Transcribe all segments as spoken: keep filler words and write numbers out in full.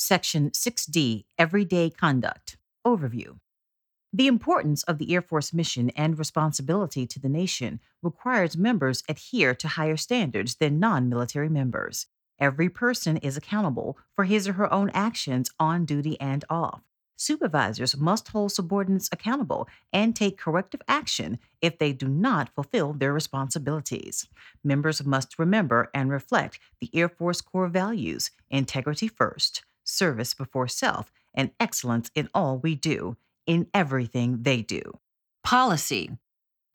Section six D, Everyday Conduct. Overview. The importance of the Air Force mission and responsibility to the nation requires members adhere to higher standards than non-military members. Every person is accountable for his or her own actions on duty and off. Supervisors must hold subordinates accountable and take corrective action if they do not fulfill their responsibilities. Members must remember and reflect the Air Force core values: integrity first, service before self, and excellence in all we do, in everything they do. Policy.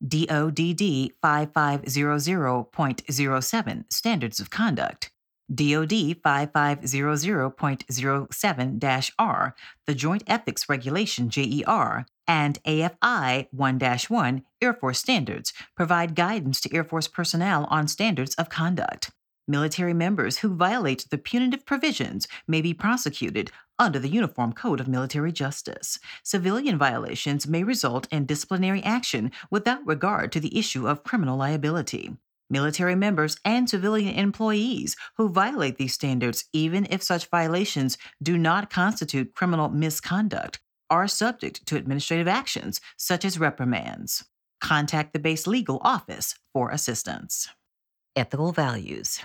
D O D D fifty-five hundred point oh seven, Standards of Conduct. D O D fifty-five hundred point oh seven dash R, the Joint Ethics Regulation J E R, and A F I one dash one, Air Force Standards, provide guidance to Air Force personnel on standards of conduct. Military members who violate the punitive provisions may be prosecuted under the Uniform Code of Military Justice. Civilian violations may result in disciplinary action without regard to the issue of criminal liability. Military members and civilian employees who violate these standards, even if such violations do not constitute criminal misconduct, are subject to administrative actions such as reprimands. Contact the base legal office for assistance. Ethical values.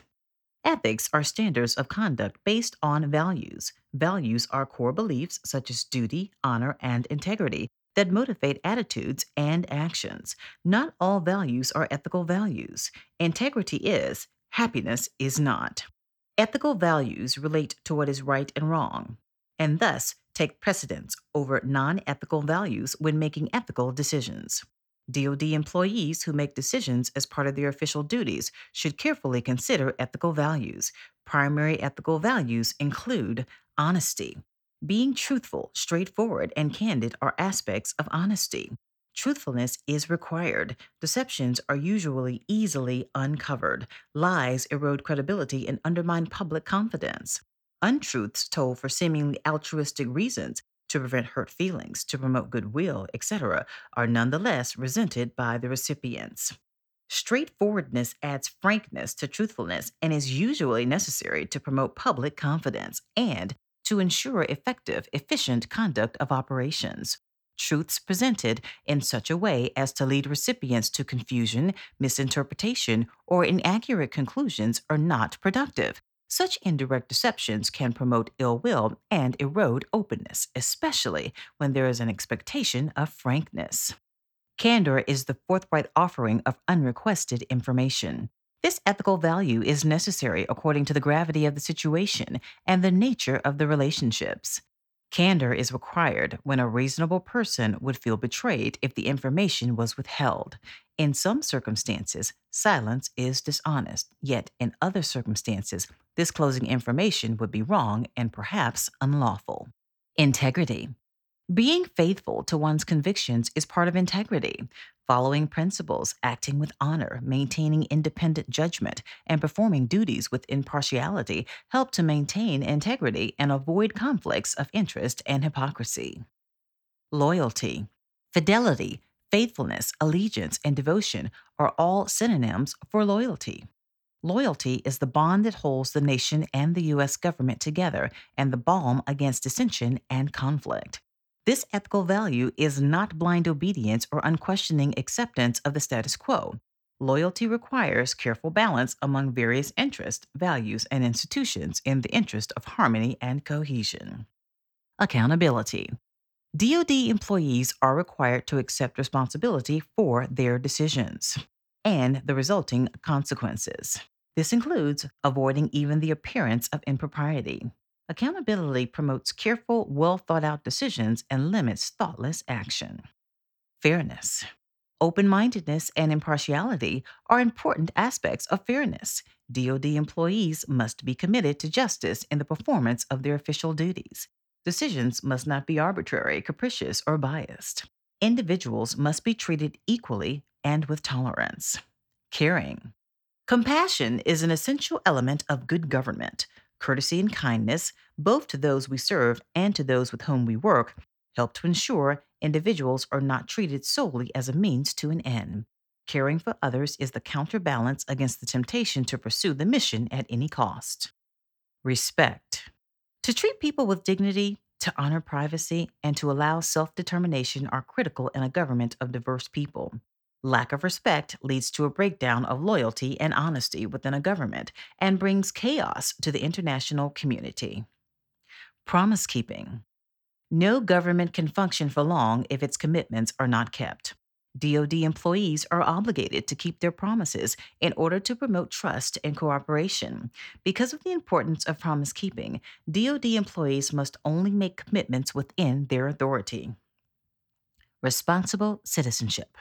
Ethics are standards of conduct based on values. Values are core beliefs such as duty, honor, and integrity that motivate attitudes and actions. Not all values are ethical values. Integrity is, happiness is not. Ethical values relate to what is right and wrong, and thus take precedence over non-ethical values when making ethical decisions. D O D employees who make decisions as part of their official duties should carefully consider ethical values. Primary ethical values include honesty. Being truthful, straightforward, and candid are aspects of honesty. Truthfulness is required. Deceptions are usually easily uncovered. Lies erode credibility and undermine public confidence. Untruths told for seemingly altruistic reasons, to prevent hurt feelings, to promote goodwill, et cetera, are nonetheless resented by the recipients. Straightforwardness adds frankness to truthfulness and is usually necessary to promote public confidence and to ensure effective, efficient conduct of operations. Truths presented in such a way as to lead recipients to confusion, misinterpretation, or inaccurate conclusions are not productive. Such indirect deceptions can promote ill will and erode openness, especially when there is an expectation of frankness. Candor is the forthright offering of unrequested information. This ethical value is necessary according to the gravity of the situation and the nature of the relationships. Candor is required when a reasonable person would feel betrayed if the information was withheld. In some circumstances, silence is dishonest, yet in other circumstances, disclosing information would be wrong and perhaps unlawful. Integrity. Being faithful to one's convictions is part of integrity. Following principles, acting with honor, maintaining independent judgment, and performing duties with impartiality help to maintain integrity and avoid conflicts of interest and hypocrisy. Loyalty, fidelity, faithfulness, allegiance, and devotion are all synonyms for loyalty. Loyalty is the bond that holds the nation and the U S government together and the balm against dissension and conflict. This ethical value is not blind obedience or unquestioning acceptance of the status quo. Loyalty requires careful balance among various interests, values, and institutions in the interest of harmony and cohesion. Accountability. D O D employees are required to accept responsibility for their decisions and the resulting consequences. This includes avoiding even the appearance of impropriety. Accountability promotes careful, well-thought-out decisions and limits thoughtless action. Fairness. Open-mindedness and impartiality are important aspects of fairness. D O D employees must be committed to justice in the performance of their official duties. Decisions must not be arbitrary, capricious, or biased. Individuals must be treated equally and with tolerance. Caring. Compassion is an essential element of good government. Courtesy and kindness, both to those we serve and to those with whom we work, help to ensure individuals are not treated solely as a means to an end. Caring for others is the counterbalance against the temptation to pursue the mission at any cost. Respect. To treat people with dignity, to honor privacy, and to allow self-determination are critical in a government of diverse people. Lack of respect leads to a breakdown of loyalty and honesty within a government and brings chaos to the international community. Promise keeping. No government can function for long if its commitments are not kept. D O D employees are obligated to keep their promises in order to promote trust and cooperation. Because of the importance of promise keeping, D O D employees must only make commitments within their authority. Responsible citizenship.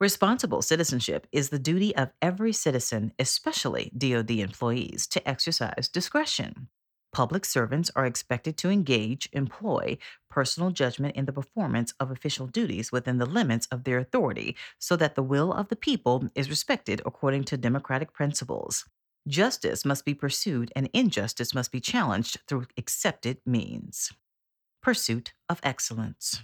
Responsible citizenship is the duty of every citizen, especially D O D employees, to exercise discretion. Public servants are expected to engage, employ, personal judgment in the performance of official duties within the limits of their authority so that the will of the people is respected according to democratic principles. Justice must be pursued and injustice must be challenged through accepted means. Pursuit of excellence.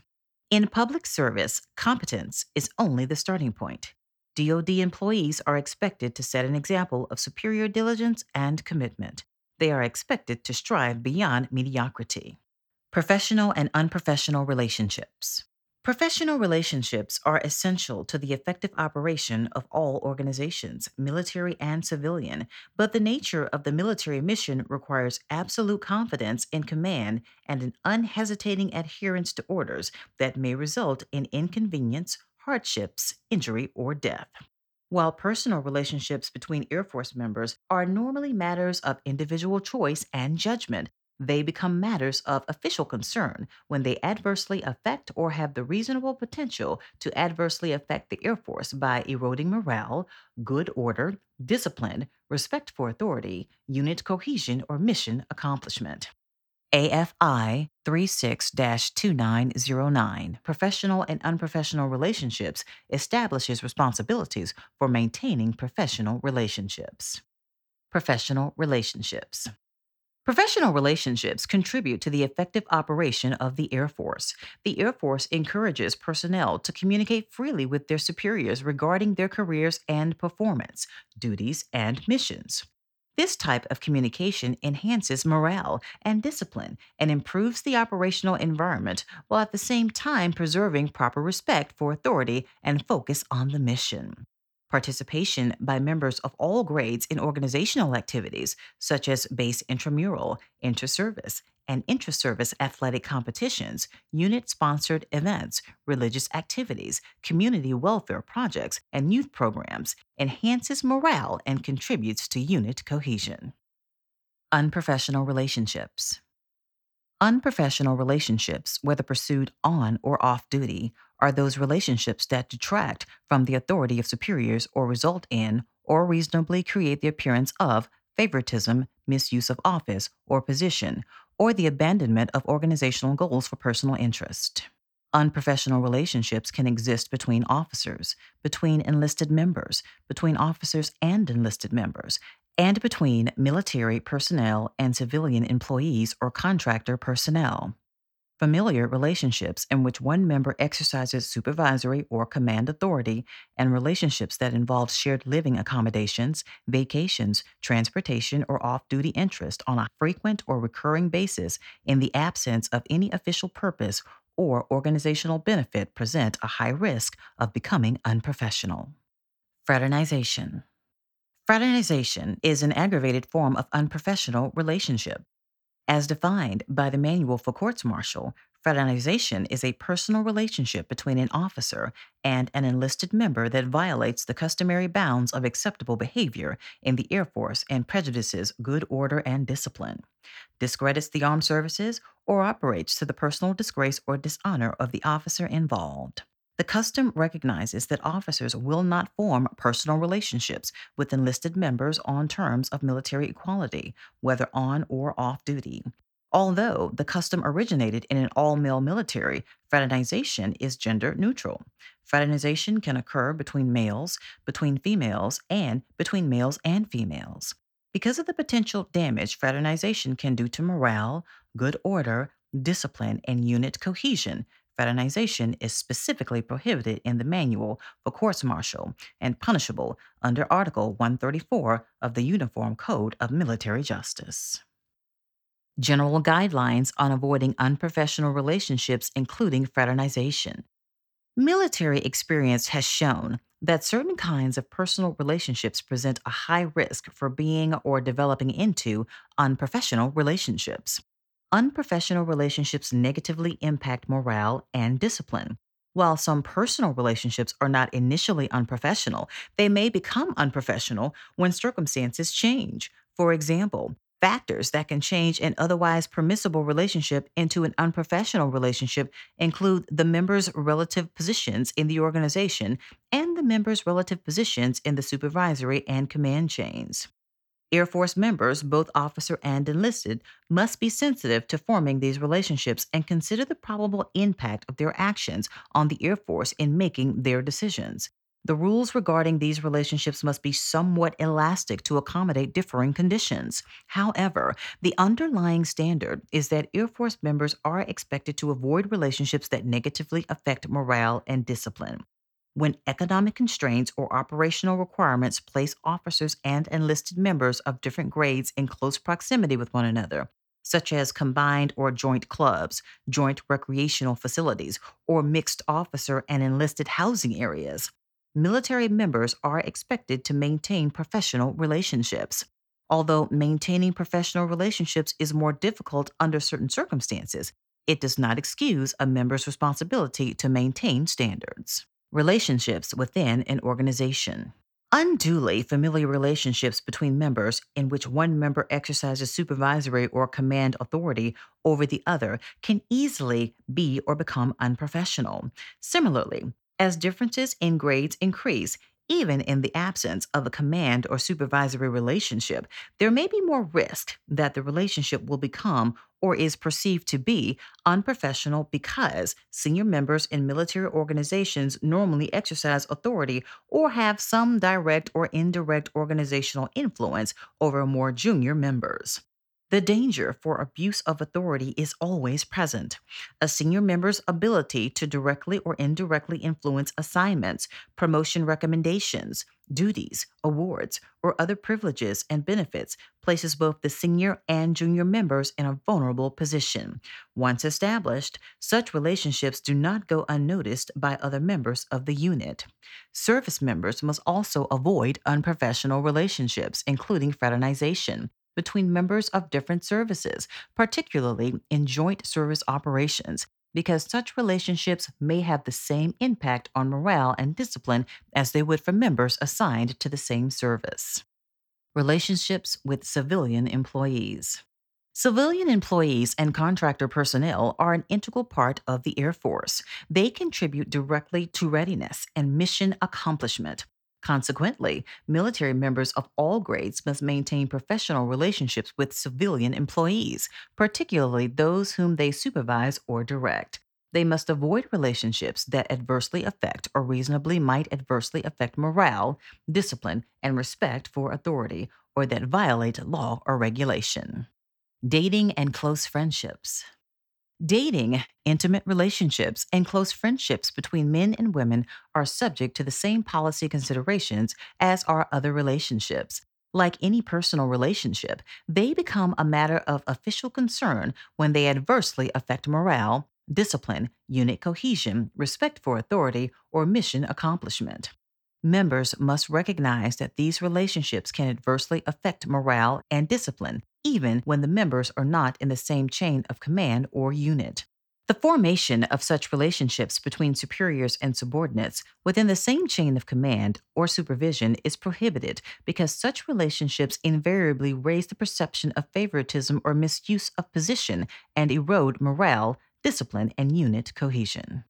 In public service, competence is only the starting point. D O D employees are expected to set an example of superior diligence and commitment. They are expected to strive beyond mediocrity. Professional and unprofessional relationships. Professional relationships are essential to the effective operation of all organizations, military and civilian, but the nature of the military mission requires absolute confidence in command and an unhesitating adherence to orders that may result in inconvenience, hardships, injury, or death. While personal relationships between Air Force members are normally matters of individual choice and judgment, they become matters of official concern when they adversely affect or have the reasonable potential to adversely affect the Air Force by eroding morale, good order, discipline, respect for authority, unit cohesion, or mission accomplishment. A F I thirty-six dash twenty-nine oh nine, Professional and Unprofessional Relationships, establishes responsibilities for maintaining professional relationships. Professional relationships. Professional relationships contribute to the effective operation of the Air Force. The Air Force encourages personnel to communicate freely with their superiors regarding their careers and performance, duties, and missions. This type of communication enhances morale and discipline and improves the operational environment while at the same time preserving proper respect for authority and focus on the mission. Participation by members of all grades in organizational activities, such as base intramural, inter-service, and intra-service athletic competitions, unit-sponsored events, religious activities, community welfare projects, and youth programs, enhances morale and contributes to unit cohesion. Unprofessional relationships. Unprofessional relationships, whether pursued on or off duty, are those relationships that detract from the authority of superiors or result in or reasonably create the appearance of favoritism, misuse of office or position, or the abandonment of organizational goals for personal interest. Unprofessional relationships can exist between officers, between enlisted members, between officers and enlisted members, and between military personnel and civilian employees or contractor personnel. Familiar relationships in which one member exercises supervisory or command authority, and relationships that involve shared living accommodations, vacations, transportation, or off-duty interest on a frequent or recurring basis in the absence of any official purpose or organizational benefit present a high risk of becoming unprofessional. Fraternization. Fraternization is an aggravated form of unprofessional relationship. As defined by the Manual for Courts Martial, fraternization is a personal relationship between an officer and an enlisted member that violates the customary bounds of acceptable behavior in the Air Force and prejudices good order and discipline, discredits the armed services, or operates to the personal disgrace or dishonor of the officer involved. The custom recognizes that officers will not form personal relationships with enlisted members on terms of military equality, whether on or off duty. Although the custom originated in an all-male military, fraternization is gender neutral. Fraternization can occur between males, between females, and between males and females. Because of the potential damage fraternization can do to morale, good order, discipline, and unit cohesion, fraternization is specifically prohibited in the Manual for Courts Martial and punishable under Article one thirty-four of the Uniform Code of Military Justice. general guidelines on avoiding unprofessional relationships, including fraternization. Military experience has shown that certain kinds of personal relationships present a high risk for being or developing into unprofessional relationships. Unprofessional relationships negatively impact morale and discipline. While some personal relationships are not initially unprofessional, they may become unprofessional when circumstances change. For example, factors that can change an otherwise permissible relationship into an unprofessional relationship include the members' relative positions in the organization and the members' relative positions in the supervisory and command chains. Air Force members, both officer and enlisted, must be sensitive to forming these relationships and consider the probable impact of their actions on the Air Force in making their decisions. The rules regarding these relationships must be somewhat elastic to accommodate differing conditions. However, the underlying standard is that Air Force members are expected to avoid relationships that negatively affect morale and discipline. When economic constraints or operational requirements place officers and enlisted members of different grades in close proximity with one another, such as combined or joint clubs, joint recreational facilities, or mixed officer and enlisted housing areas, military members are expected to maintain professional relationships. Although maintaining professional relationships is more difficult under certain circumstances, it does not excuse a member's responsibility to maintain standards. Relationships within an organization. Unduly familiar relationships between members in which one member exercises supervisory or command authority over the other can easily be or become unprofessional. Similarly, as differences in grades increase, even in the absence of a command or supervisory relationship, there may be more risk that the relationship will become or is perceived to be unprofessional because senior members in military organizations normally exercise authority or have some direct or indirect organizational influence over more junior members. The danger for abuse of authority is always present. A senior member's ability to directly or indirectly influence assignments, promotion recommendations, duties, awards, or other privileges and benefits places both the senior and junior members in a vulnerable position. Once established, such relationships do not go unnoticed by other members of the unit. Service members must also avoid unprofessional relationships, including fraternization, between members of different services, particularly in joint service operations, because such relationships may have the same impact on morale and discipline as they would for members assigned to the same service. Relationships with civilian employees. Civilian employees and contractor personnel are an integral part of the Air Force. They contribute directly to readiness and mission accomplishment. Consequently, military members of all grades must maintain professional relationships with civilian employees, particularly those whom they supervise or direct. They must avoid relationships that adversely affect or reasonably might adversely affect morale, discipline, and respect for authority, or that violate law or regulation. Dating and close friendships. Dating, intimate relationships, and close friendships between men and women are subject to the same policy considerations as are other relationships. Like any personal relationship, they become a matter of official concern when they adversely affect morale, discipline, unit cohesion, respect for authority, or mission accomplishment. Members must recognize that these relationships can adversely affect morale and discipline, even when the members are not in the same chain of command or unit. The formation of such relationships between superiors and subordinates within the same chain of command or supervision is prohibited because such relationships invariably raise the perception of favoritism or misuse of position and erode morale, discipline, and unit cohesion.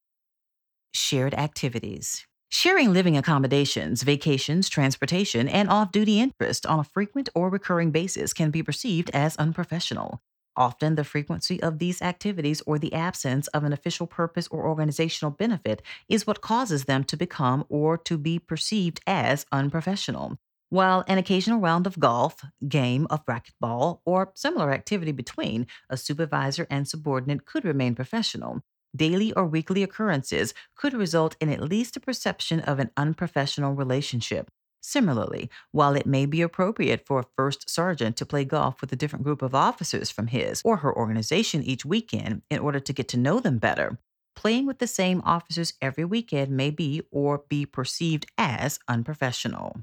Shared activities. Sharing living accommodations, vacations, transportation, and off-duty interest on a frequent or recurring basis can be perceived as unprofessional. Often, the frequency of these activities or the absence of an official purpose or organizational benefit is what causes them to become or to be perceived as unprofessional. While an occasional round of golf, game of racquetball, or similar activity between a supervisor and subordinate could remain professional, daily or weekly occurrences could result in at least a perception of an unprofessional relationship. Similarly, while it may be appropriate for a first sergeant to play golf with a different group of officers from his or her organization each weekend in order to get to know them better, playing with the same officers every weekend may be or be perceived as unprofessional.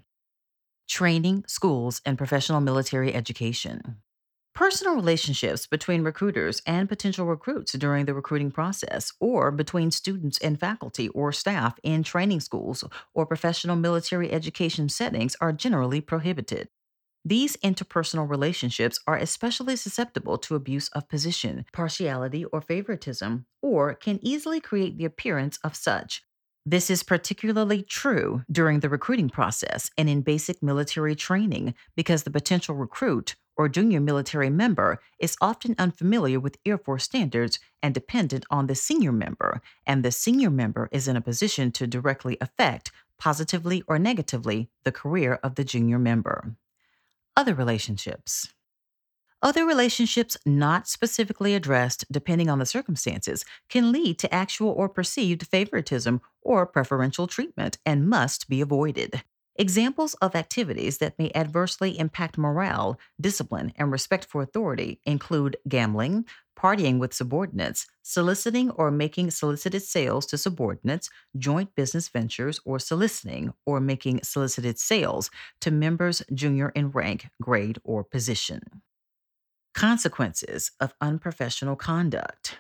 Training, schools, and professional military education. Personal relationships between recruiters and potential recruits during the recruiting process, or between students and faculty or staff in training schools or professional military education settings, are generally prohibited. These interpersonal relationships are especially susceptible to abuse of position, partiality, or favoritism, or can easily create the appearance of such. This is particularly true during the recruiting process and in basic military training because the potential recruit or junior military member is often unfamiliar with Air Force standards and dependent on the senior member, and the senior member is in a position to directly affect, positively or negatively, the career of the junior member. Other relationships. Other relationships not specifically addressed, depending on the circumstances, can lead to actual or perceived favoritism or preferential treatment and must be avoided. Examples of activities that may adversely impact morale, discipline, and respect for authority include gambling, partying with subordinates, soliciting or making solicited sales to subordinates, joint business ventures, or soliciting or making solicited sales to members junior in rank, grade, or position. Consequences of unprofessional conduct.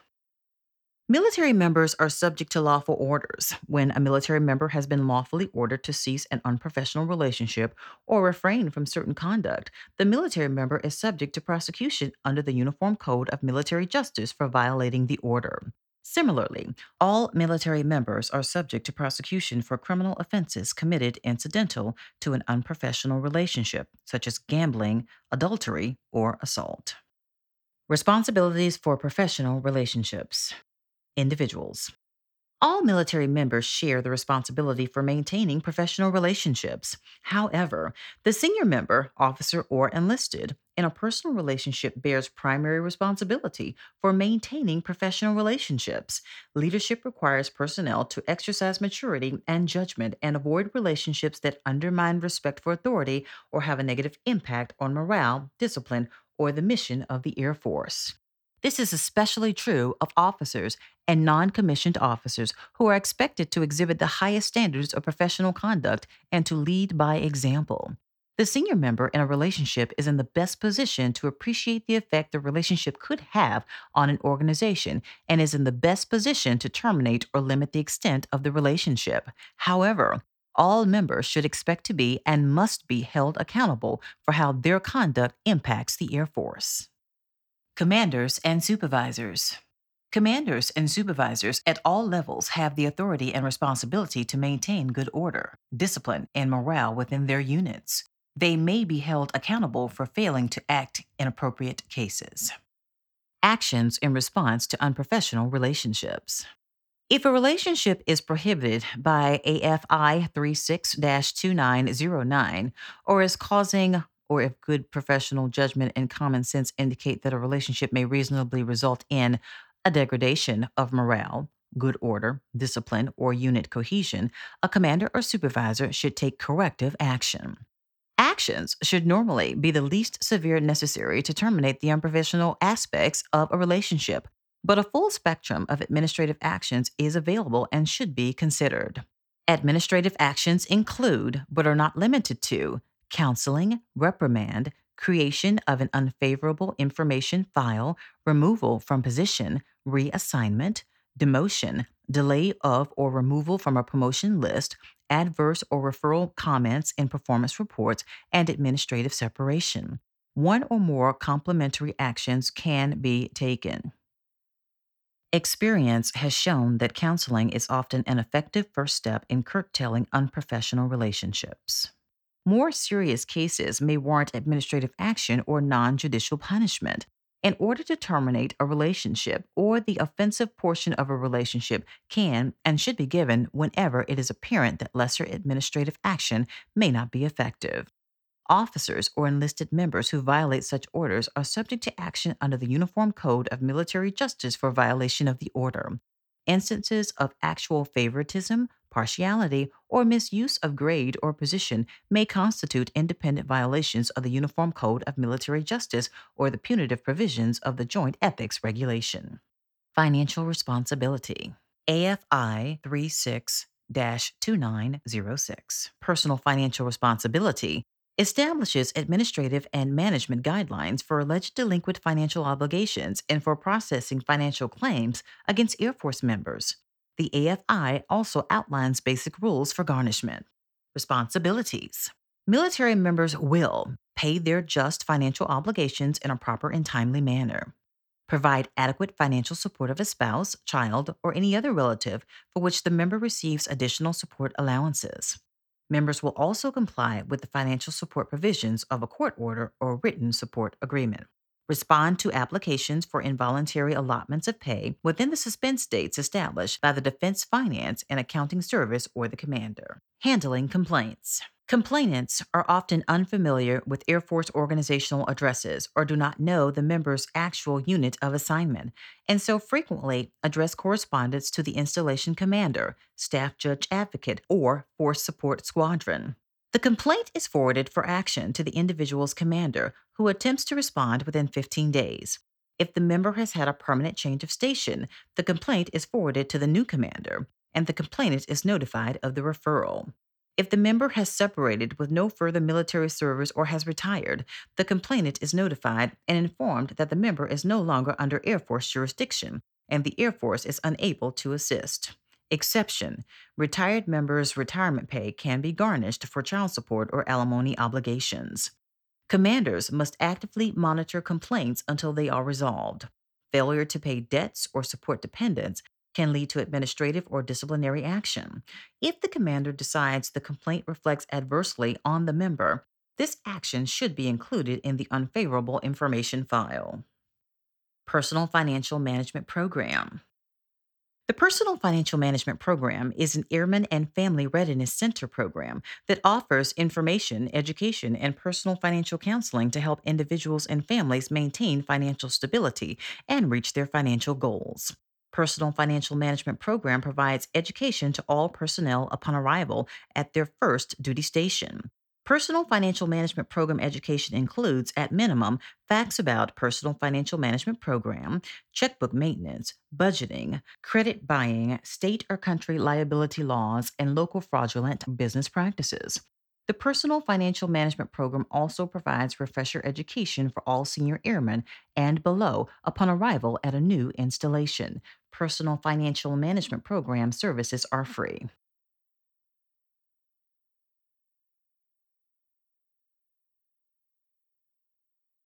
Military members are subject to lawful orders when a military member has been lawfully ordered to cease an unprofessional relationship or refrain from certain conduct. The military member is subject to prosecution under the Uniform Code of Military Justice for violating the order. Similarly, all military members are subject to prosecution for criminal offenses committed incidental to an unprofessional relationship, such as gambling, adultery, or assault. Responsibilities for professional relationships. Individuals. All military members share the responsibility for maintaining professional relationships. However, the senior member, officer, or enlisted in a personal relationship bears primary responsibility for maintaining professional relationships. Leadership requires personnel to exercise maturity and judgment and avoid relationships that undermine respect for authority or have a negative impact on morale, discipline, or the mission of the Air Force. This is especially true of officers and non-commissioned officers who are expected to exhibit the highest standards of professional conduct and to lead by example. The senior member in a relationship is in the best position to appreciate the effect the relationship could have on an organization and is in the best position to terminate or limit the extent of the relationship. However, all members should expect to be and must be held accountable for how their conduct impacts the Air Force. Commanders and supervisors. Commanders and supervisors at all levels have the authority and responsibility to maintain good order, discipline, and morale within their units. They may be held accountable for failing to act in appropriate cases. Actions in response to unprofessional relationships. If a relationship is prohibited by A F I thirty-six dash twenty-nine oh nine or is causing or if good professional judgment and common sense indicate that a relationship may reasonably result in a degradation of morale, good order, discipline, or unit cohesion, a commander or supervisor should take corrective action. Actions should normally be the least severe necessary to terminate the unprofessional aspects of a relationship, but a full spectrum of administrative actions is available and should be considered. Administrative actions include, but are not limited to, counseling, reprimand, creation of an unfavorable information file, removal from position, reassignment, demotion, delay of or removal from a promotion list, adverse or referral comments in performance reports, and administrative separation. One or more complementary actions can be taken. Experience has shown that counseling is often an effective first step in curtailing unprofessional relationships. More serious cases may warrant administrative action or non-judicial punishment. In order to terminate a relationship or the offensive portion of a relationship can and should be given whenever it is apparent that lesser administrative action may not be effective. Officers or enlisted members who violate such orders are subject to action under the Uniform Code of Military Justice for violation of the order. Instances of actual favoritism, partiality, or misuse of grade or position may constitute independent violations of the Uniform Code of Military Justice or the punitive provisions of the Joint Ethics Regulation. Financial responsibility. A F I thirty-six dash twenty-nine oh six, personal financial responsibility, establishes administrative and management guidelines for alleged delinquent financial obligations and for processing financial claims against Air Force members. The A F I also outlines basic rules for garnishment. Responsibilities. Military members will pay their just financial obligations in a proper and timely manner. Provide adequate financial support of a spouse, child, or any other relative for which the member receives additional support allowances. Members will also comply with the financial support provisions of a court order or written support agreement. Respond to applications for involuntary allotments of pay within the suspense dates established by the Defense Finance and Accounting Service or the commander. Handling complaints. Complainants are often unfamiliar with Air Force organizational addresses or do not know the member's actual unit of assignment, and so frequently address correspondence to the installation commander, staff judge advocate, or force support squadron. The complaint is forwarded for action to the individual's commander, who attempts to respond within fifteen days. If the member has had a permanent change of station, the complaint is forwarded to the new commander, and the complainant is notified of the referral. If the member has separated with no further military service or has retired, the complainant is notified and informed that the member is no longer under Air Force jurisdiction and the Air Force is unable to assist. Exception: retired members' retirement pay can be garnished for child support or alimony obligations. Commanders must actively monitor complaints until they are resolved. Failure to pay debts or support dependents can lead to administrative or disciplinary action. If the commander decides the complaint reflects adversely on the member, this action should be included in the unfavorable information file. Personal Financial Management Program. The Personal Financial Management Program is an Airman and Family Readiness Center program that offers information, education, and personal financial counseling to help individuals and families maintain financial stability and reach their financial goals. Personal Financial Management Program provides education to all personnel upon arrival at their first duty station. Personal Financial Management Program education includes, at minimum, facts about Personal Financial Management Program, checkbook maintenance, budgeting, credit buying, state or country liability laws, and local fraudulent business practices. The Personal Financial Management Program also provides refresher education for all senior airmen and below upon arrival at a new installation. Personal Financial Management Program services are free.